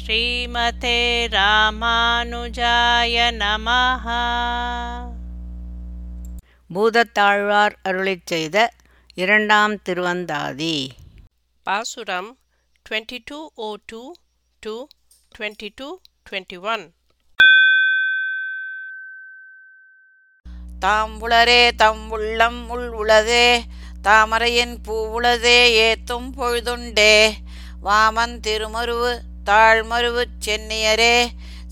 ஸ்ரீமதே ராமானுஜாய நமஹ. பூதத்தாழ்வார் அருளிச் செய்த இரண்டாம் திருவந்தாதி பாசுரம் 2202 to 2221. தாம் உளரே தம் உள்ளம் உள் உளதே தாமரையின் பூ உளதே ஏத்தும் பொழுதுண்டே வாமன் திருமருவு தாழ்மருவு சென்னியரே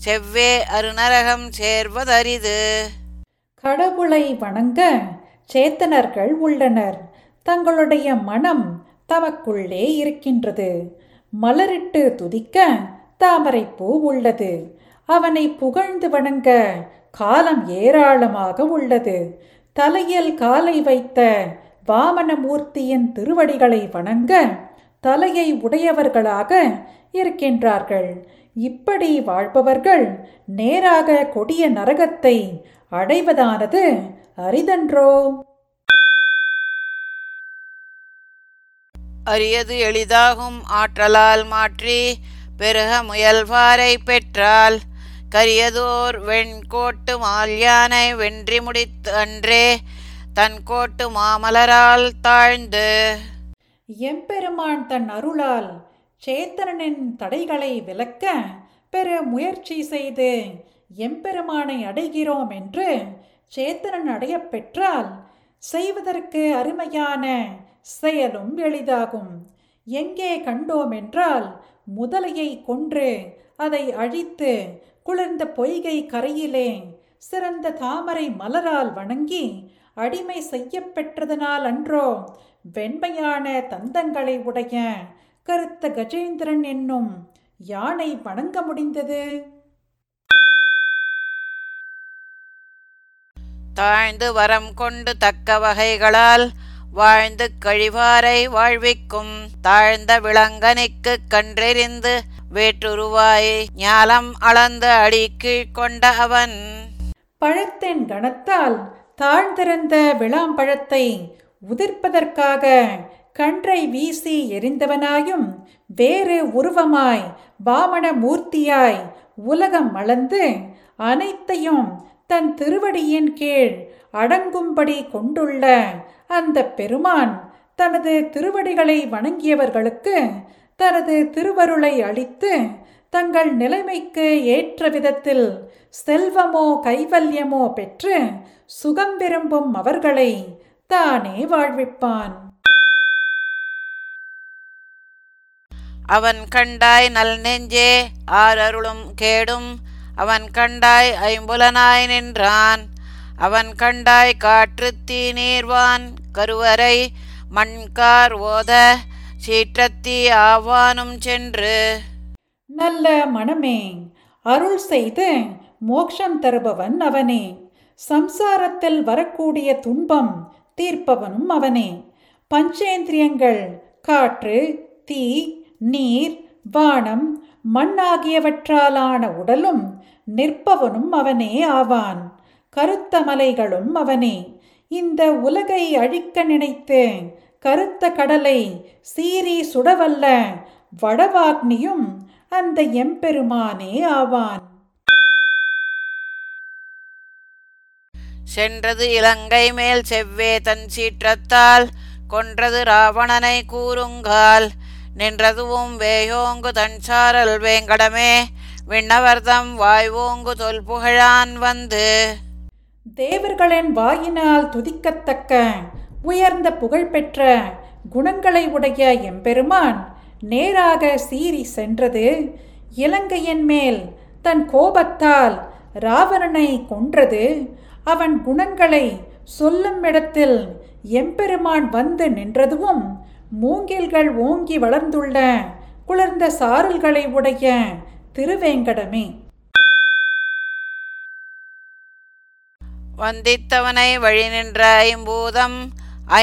செவ்வே அருநரகம் சேர்வதரிது. கடவுளை வணங்க சேத்தனர்கள் உள்ளனர். தங்களுடைய மனம் தமக்குள்ளே இருக்கின்றது. மலரிட்டு துதிக்க தாமரைப்பூ உள்ளது. அவனை புகழ்ந்து வணங்க காலம் ஏராளமாக உள்ளது. தலையில் காலை வைத்த வாமனமூர்த்தியின் திருவடிகளை வணங்க தலையை உடையவர்களாக இருக்கின்றார்கள். இப்படி வாழ்பவர்கள் நேராக கொடிய நரகத்தை அடைவதானது அரிதன்றோ? அரியது எளிதாகும் ஆற்றலால் மாற்றி பெருக முயல்வாரை பெற்றால் கரியதோர் வெண்கோட்டு மால்யானை வென்றி முடித்து அன்றே தன் கோட்டு மாமலரால் தாழ்ந்து. எம்பெருமான் தன் அருளால் சேத்தனனின் தடைகளை விலக்க பெரு முயற்சி செய்து எம்பெருமானை அடைகிறோம் என்று சேத்தனன் அடைய பெற்றால் செய்வதற்கு அருமையான செயலும் எளிதாகும். எங்கே கண்டோம் என்றால் முதலையை கொன்று அதை அழித்து குளிர்ந்த பொய்கை கரையிலே சிறந்த தாமரை மலரால் வணங்கி அடிமை செய்யப்பெற்றதனால் அன்றோ வெண்மையான தந்தங்களை உடைய கருத்த கஜேந்திரன் என்னும் யானை வணங்க முடிந்தது. தாழ்ந்து வரம் கொண்டு தக்க வகைகளால் வாழ்ந்து கழிவாரை வாழ்விக்கும் தாழ்ந்த விலங்கனைக்கு கன்றெறிந்து வேற்றுருவாய் ஞாலம் அளந்து அடிக்கீழ் கொண்ட அவன். பழத்தின் கணத்தால் தாழ்ந்திருந்த விளாம்பழத்தை உதிர்ப்பதற்காக கன்றை வீசி எரிந்தவனாயும் வேறு உருவமாய் வாமன மூர்த்தியாய் உலகம் அளந்து அனைத்தையும் தன் திருவடியின் கீழ் அடங்கும்படி கொண்டுள்ள அந்த பெருமான் தனது திருவடிகளை வணங்கியவர்களுக்கு தனது திருவருளை அளித்து தங்கள் நிலைமைக்கு ஏற்ற விதத்தில் செல்வமோ கைவல்யமோ பெற்று சுகம் விரும்பும் அவர்களை தானே வாழ்விப்பான். அவன் கண்டாய் நல் நெஞ்சே ஆரருளும் கேடும் அவன் கண்டாய் ஐம்புலனாய் நின்றான் அவன் கண்டாய் காற்று தீ நீர்வான் கருவறை மண்கார் ஓத சீற்றத்தீ ஆவானும் சென்று. நல்ல மனமே, அருள் செய்து மோட்சம் தருபவன் அவனே. சம்சாரத்தில் வரக்கூடிய துன்பம் தீர்ப்பவனும் அவனே. பஞ்சேந்திரியங்கள் காற்று தீ நீர் வானம் மண் ஆகியவற்றாலான உடலும் நிற்பவனும் அவனே ஆவான். கருத்த மலைகளும் அவனே. இந்த உலகை அழிக்க நினைத்து கருத்த கடலை சீறி சுடவல்ல வடவாக்னியும் அந்த எம்பெருமானே ஆவான். சென்றது இலங்கை மேல் செவ்வே தன் சீற்றத்தால் கொன்றது ராவணனை கூறுங்கால் நின்றதுவும் வேயோங்கு தன் சாரல் வேங்கடமே விண்ணவர்தம் வாய்வோங்கு தொல் புகழான் வந்து. தேவர்களின் வாயினால் துதிக்கத்தக்க உயர்ந்த புகழ்பெற்ற குணங்களை உடைய எம்பெருமான் நேராக சீறி சென்றது இலங்கையின் மேல் தன் கோபத்தால் ராவணனை கொன்றது. அவன் குணங்களை சொல்லும் இடத்தில் எம்பெருமான் வந்து நின்றதுவும் மூங்கில்கள் ஓங்கி வளர்ந்துள்ள குளிர்ந்த சாரல்களை உடைய திருவேங்கடமே. வந்தித்தவனை வழி நின்ற ஐம்பூதம்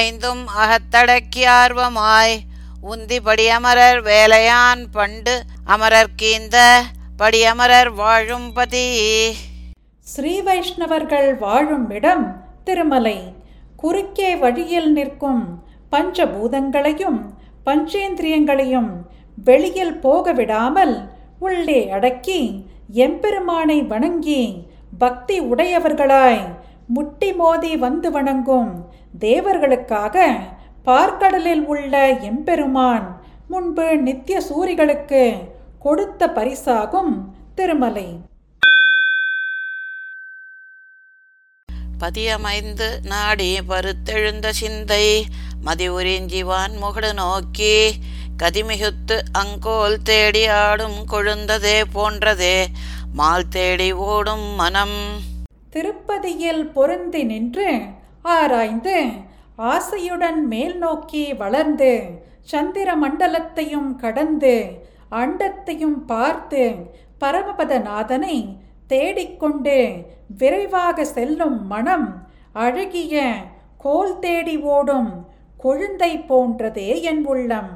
ஐந்தும் அகத்தடக்கி ஆர்வமாய் உந்திபடி அமரர் வேலையான் பண்டு அமரர் கீந்த படி அமரர் வாழும் பதி. ஸ்ரீ வைஷ்ணவர்கள் வாழும் இடம் திருமலை. குறுக்கே வழியில் நிற்கும் பஞ்சபூதங்களையும் பஞ்சேந்திரியங்களையும் வெளியில் போக விடாமல் உள்ளே அடக்கி எம்பெருமானை வணங்கி பக்தி உடையவர்களாய் முட்டி மோதி வந்து வணங்கும் தேவர்களுக்காக பார்க்கடலில் உள்ள எம்பெருமான் முன்பு நித்திய சூரிகளுக்கு கொடுத்த பரிசாகும் திருமலை. பதியமைந்து நாடி பருத்தெழுந்த சிந்தை மதி உறிஞ்சிவான் முகடு நோக்கி கதிமிகுத்து அங்கோல் தேடி ஆடும் கொழுந்ததே போன்றதே மால் தேடி ஓடும் மனம். திருப்பதியில் பொருந்தி நின்று ஆராய்ந்து ஆசையுடன் மேல் நோக்கி வளர்ந்து சந்திர மண்டலத்தையும் கடந்து அண்டத்தையும் பார்த்து பரமபதநாதனை தேடிக்கொண்டு விரைவாக செல்லும் மனம் அழகிய கோல் தேடி ஓடும் கொழுந்தை போன்றதே என் உள்ளம்.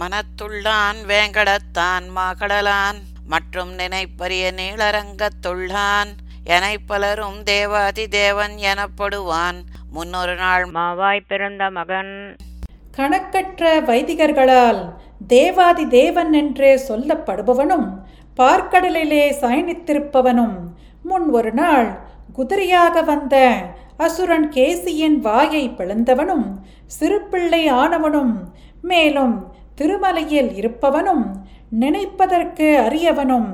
மனத்துள்ளான் வேங்கடத்தான் மாகடலான் மற்றும் நினைப்பரிய நீளரங்கத்துள்ளான் என பலரும் தேவாதி தேவன் எனப்படுவான் முன்னொரு நாள் மாவாய் பிறந்த மகன். கணக்கற்ற வைதிகர்களால் தேவாதி தேவன் என்று சொல்லப்படுபவனும் பார்க்கடலிலே சயனித்திருப்பவனும் முன் ஒரு நாள் குதிரையாக வந்த அசுரன் கேசியின் வாயை பிளந்தவனும் சிறுபிள்ளை ஆனவனும் மேலும் திருமலையில் இருப்பவனும் நினைப்பதற்கு அறியவனும்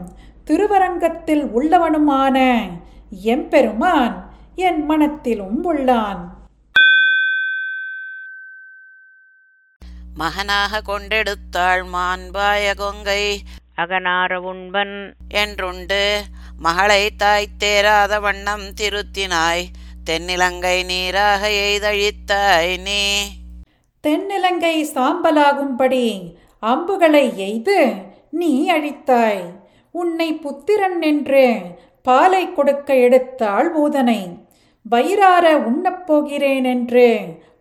திருவரங்கத்தில் உள்ளவனுமான எம்பெருமான் என் மனத்திலும் உள்ளான். மகனாக கொண்டெடுத்தாள் மாண்பாய கொங்கை அகனார உண்பன் என்றுண்டு மகளை தாய் தேராத வண்ணம் திருத்தினாய் தென்னிலங்கை நீராக எய்தழித்தாய் நீ. தென்னிலங்கை சாம்பலாகும்படி அம்புகளை எய்து நீ அழித்தாய். உன்னை புத்திரன் என்று பாலை கொடுக்க எடுத்தாள் பூதனை. வயிறார உண்ணப்போகிறேன் என்று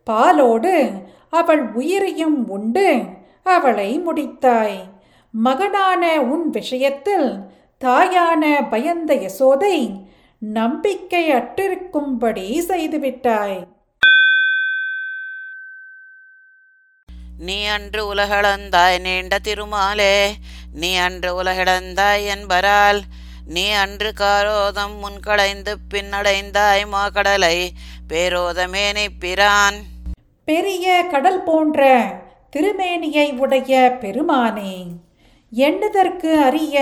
பாலோடு அவள் உயிரையும் உண்டு அவளை முடித்தாய். மகனான உன் விஷயத்தில் தாயான பயந்த யசோதை நம்பிக்கை அற்றிருக்கும்படி செய்துவிட்டாய். நீ அன்று உலகளந்தாய் நீண்ட திருமாலே நீ அன்று உலகிழந்தாய் என்பரால் நீ அன்று காரோதம் முன்களைந்து பின்னடைந்தாய் மாகடலை பேரோதமேனை பிரான். பெரிய கடல் போன்ற திருமேனியை உடைய பெருமானே, எண்ணுதற்கு அறிய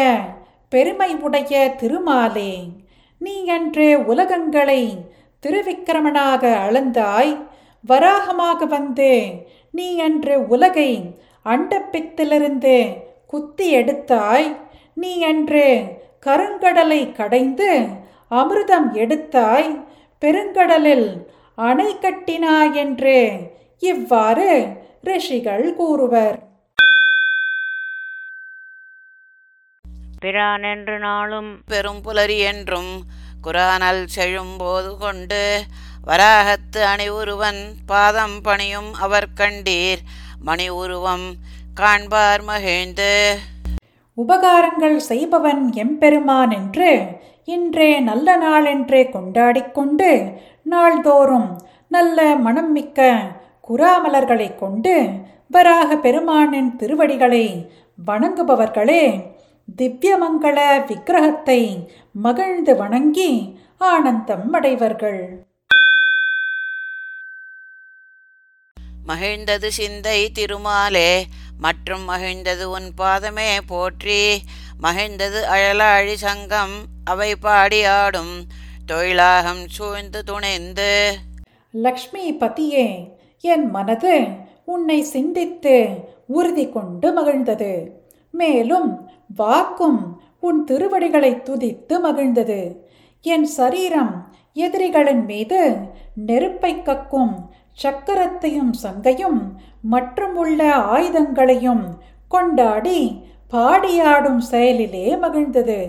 பெருமை உடைய திருமாலே, நீ அன்று உலகங்களை திருவிக்கிரமனாக அளந்தாய். வராகமாக வந்து நீ அன்று உலகை அண்டப்பித்திலிருந்து குத்தி எடுத்தாய். நீ அன்று கருங்கடலை கடைந்து அமிர்தம் எடுத்தாய். பெருங்கடலில் அணை கட்டினாய் என்று இவ்வாறு ரிஷிகள் கூறுவர். பிரான் என்று நாளும் பெரும் புலரி என்றும் குரானல் செழும் போது கொண்டு வராகத்து அணி உருவன் பாதம் பணியும் அவர் கண்டீர் மணி உருவம் காண்பார் மகிழ்ந்து. உபகாரங்கள் செய்பவன் எம்பெருமான் என்று இன்றே நல்ல நாள் என்றே கொண்டாடிக்கொண்டு நாள்தோறும் நல்ல மனம் மிக்க குராமலர்களை கொண்டு வராக பெருமானின் திருவடிகளை வணங்குபவர்களே திவ்யமங்கள விக்கிரகத்தை மகிழ்ந்து வணங்கி ஆனந்தம் அடைவர்கள். மகிழ்ந்தது சிந்தை திருமாலே மற்றும் மகிழ்ந்தது உன் பாதமே போற்றி மகிழ்ந்தது அழலாழி சங்கம் அவை பாடி ஆடும் தொழிலாகம் சூழ்ந்து துணைந்து. லக்ஷ்மி பதியே, என் மனது உன்னை சிந்தித்து உறுதி கொண்டு மகிழ்ந்தது. மேலும் வாக்கும் உன் திருவடிகளை துதித்து மகிழ்ந்தது. என் சரீரம் எதிரிகளின் மீது நெருப்பை கக்கும் சக்கரத்தையும் சங்கையும் மற்றும் உள்ள ஆயுதங்களையும் கொண்டாடி பாடியாடும் செயலிலே மகிழ்ந்தது.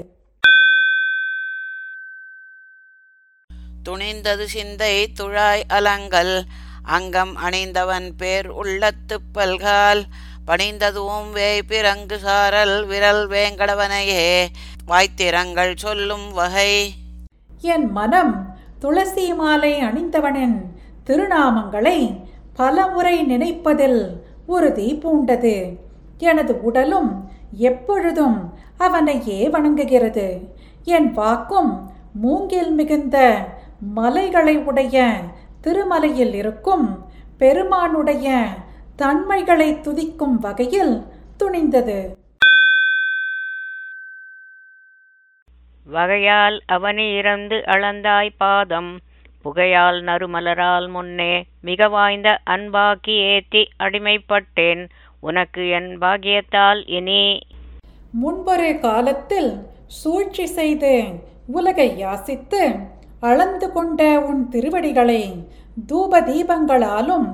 துணிந்தது சிந்தை துழாய் அலங்கல் அங்கம் அணிந்தவன் பேர் உள்ளத்து பல்கால் பணிந்ததுவும் வேய் பிறங்கு சாரல் விரல் வேங்கடவனையே வாய்த்திரங்கள் சொல்லும் வகை. என் மனம் துளசி மாலை அணிந்தவனின் திருநாமங்களை பலமுறை நினைப்பதில் உறுதி பூண்டது. எனது உடலும் எப்பொழுதும் அவனையே வணங்குகிறது. என் வாக்கும் மூங்கில் மிகுந்த மலைகளை உடைய திருமலையில் இருக்கும் பெருமானுடைய தன்மைகளை துதிக்கும் வகையில் துணிந்தது. வகையால் அவனை இறந்து அளந்தாய் பாதம், புகையால் நறுமலரால் முன்னே மிக வாய்ந்த அன்பாக்கி ஏற்றி அடிமைப்பட்டேன் உனக்கு என் பாக்கியத்தால். இனி முன்பொரு காலத்தில் சூழ்ச்சி செய்து உலகை யாசித்து அளந்து கொண்ட உன் திருவடிகளை தூப தீபங்களாலும்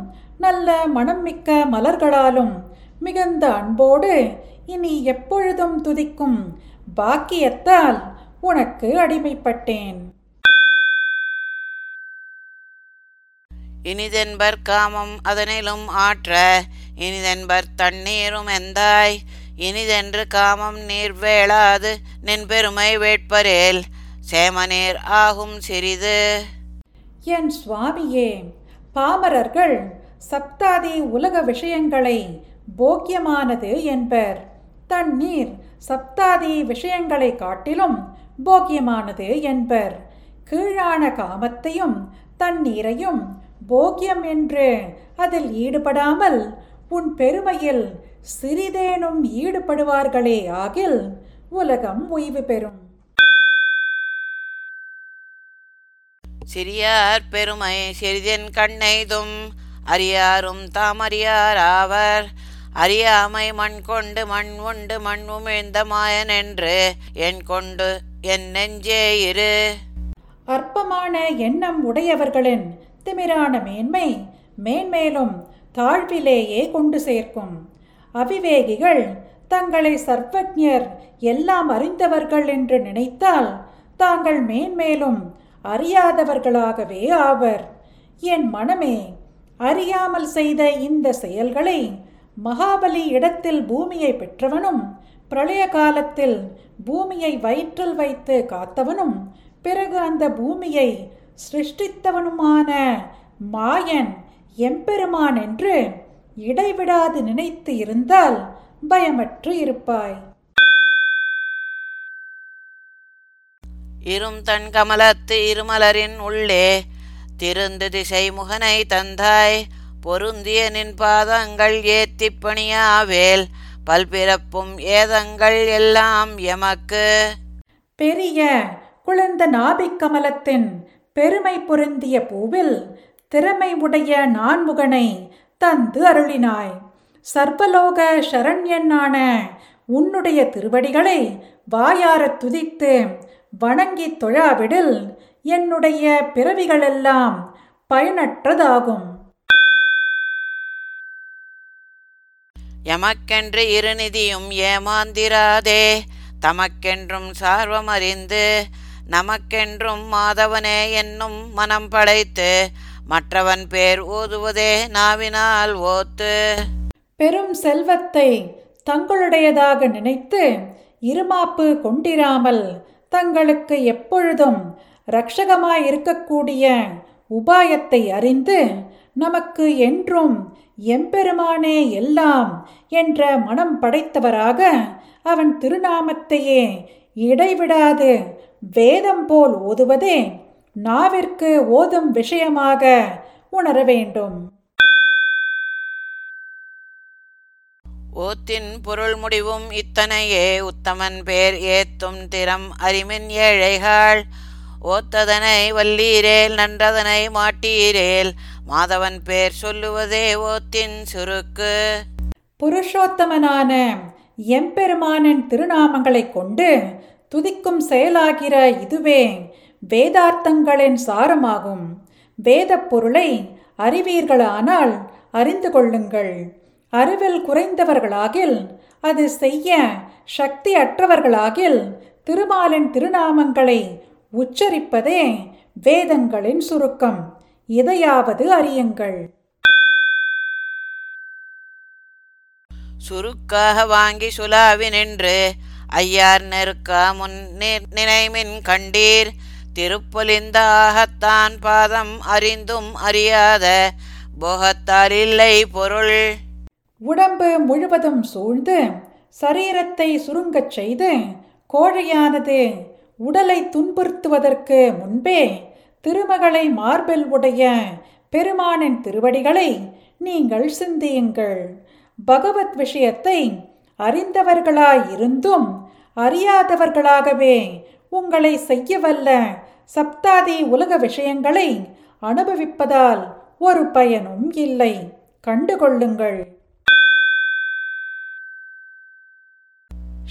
நல்ல மனம் மிக்க மலர்களாலும் மிகுந்த அன்போடு இனி எப்பொழுதும் துதிக்கும் பாக்கியத்தால் உனக்கு அடிமைப்பட்டேன். இனிதென்பர் காமம் அதனிலும் ஆற்ற, இனிதென்பர் தண்ணீரும் எந்தாய், இனிதென்று காமம் நீர் வேளாது நின் பெருமை வேட்பரேல் சேமநீர் ஆகும் சிறிது. என் சுவாமியே, பாமரர்கள் சப்தாதி உலக விஷயங்களை போக்கியமானது என்பர். தண்ணீர் சப்தாதி விஷயங்களை காட்டிலும் போக்கியமானது என்பர். கீழான காமத்தையும் தண்ணீரையும் போக்கியம் என்று அதில் ஈடுபடாமல் உன் பெருமையில் சிறிதேனும் ஈடுபடுவார்களே ஆகில் உலகம் ஓய்வு பெறும். சிறியார் பெருமை சிறிதென் கண்ணெய்தும், அறியாரும் தாமறியார் ஆவர். அறியாமை மண் கொண்டு மண் உண்டு மண் உமிழ்ந்த மாயன் என்று என் கொண்டு என் நெஞ்சே இரு. அற்பமான எண்ணம் உடையவர்களின் திமிரான மேன்மை மேன்மேலும் தாழ்விலேயே கொண்டு சேர்க்கும். அவிவேகிகள் தங்களை சர்வஜர் எல்லாம் அறிந்தவர்கள் என்று நினைத்தால் தாங்கள் மேன்மேலும் அறியாதவர்களாகவே ஆவர். என் மனமே, அறியாமல் செய்த இந்த செயல்களை மகாபலி இடத்தில் பூமியை பெற்றவனும், பிரளய காலத்தில் பூமியை வயிற்றில் வைத்து காத்தவனும், பிறகு அந்த பூமியை சிருஷ்டித்தவனுமான மாயன் எம்பெருமான் என்று இடைவிடாது நினைத்து இருந்தால் பயமற்று இருப்பாய். இரும் தன் கமலத்து இருமலரின் உள்ளே திருந்து திசை முகனை தந்தாய், பொருந்திய நின் பாதங்கள் ஏத்தி பணியாவேல் பல்பிறப்பும் ஏதங்கள் எல்லாம் எமக்கு. பெரிய குளிர்ந்த நாபிக்கமலத்தின் பெருமை பொருந்திய பூவில் திறமை உடைய நான்முகனை தந்து அருளினாய். சர்வலோக சரண்யனான உன்னுடைய திருவடிகளை வாயார துதித்து வணங்கி தொழாவிடில் என்னுடைய பிறவிகளெல்லாம் பயனற்றதாகும். எமக்கென்று இருநிதியும் ஏமாந்திராதே, தமக்கென்றும் சார்வம் அறிந்து நமக்கென்றும் மாதவனே என்னும் மனம் படைத்து மற்றவன் பேர் ஓதுவதே நாவினால் ஓத்து. பெரும் செல்வத்தை தங்களுடையதாக நினைத்து இருமாப்பு கொண்டிராமல் தங்களுக்கு எப்பொழுதும் இரட்சகமாய் இருக்கக்கூடிய உபாயத்தை அறிந்து நமக்கு என்றும் எம்பெருமானே எல்லாம் என்ற மனம் படைத்தவராக அவன் திருநாமத்தையே இடைவிடாது வேதம் போல் ஓதுவதே நாவிற்கு ஓதும் விஷயமாக உணர வேண்டும். ஓத்தின் பொருள் முடிவும் இத்தனையே உத்தமன் பேர் ஏத்தும் திறம் அறிமின் ஏழைகள். ஓத்ததனை வல்லீரேல் நன்றதனை மாட்டீரேல் மாதவன் பேர் சொல்லுவதே ஓத்தின் சுருக்கு. புருஷோத்தமனான எம்பெருமானின் திருநாமங்களை கொண்டு துதிக்கும் செயலாகிற இதுவே வேதார்த்தங்களின் சாரமாகும். வேத பொருளை அறிவீர்களானால் அறிந்து கொள்ளுங்கள். அறிவில் குறைந்தவர்களாகில், அது செய்ய சக்தி அற்றவர்களாகில் திருமாலின் திருநாமங்களை உச்சரிப்பதே வேதங்களின் சுருக்கம். இதையாவது அறியுங்கள். சுருக்காக வாங்கி சுலாவி நின்று ஐயார் நெருக்கா முன் நினைமின் கண்டீர், திருப்பொலிந்தாகத்தான் பாதம் அறிந்தும் அறியாத போகத்தால் இல்லை பொருள். உடம்பு முழுவதும் சூழ்ந்து சரீரத்தை சுருங்கச் செய்து கோழையானது உடலை துன்புறுத்துவதற்கு முன்பே திருமகளை மார்பில் உடைய பெருமானின் திருவடிகளை நீங்கள் சிந்தியுங்கள். பகவத் விஷயத்தை அறிந்தவர்களாயிருந்தும் அறியாதவர்களாகவே உங்களை செய்யவல்ல சப்தாதி உலக விஷயங்களை அனுபவிப்பதால் ஒரு பயனும் இல்லை. கண்டுகொள்ளுங்கள்.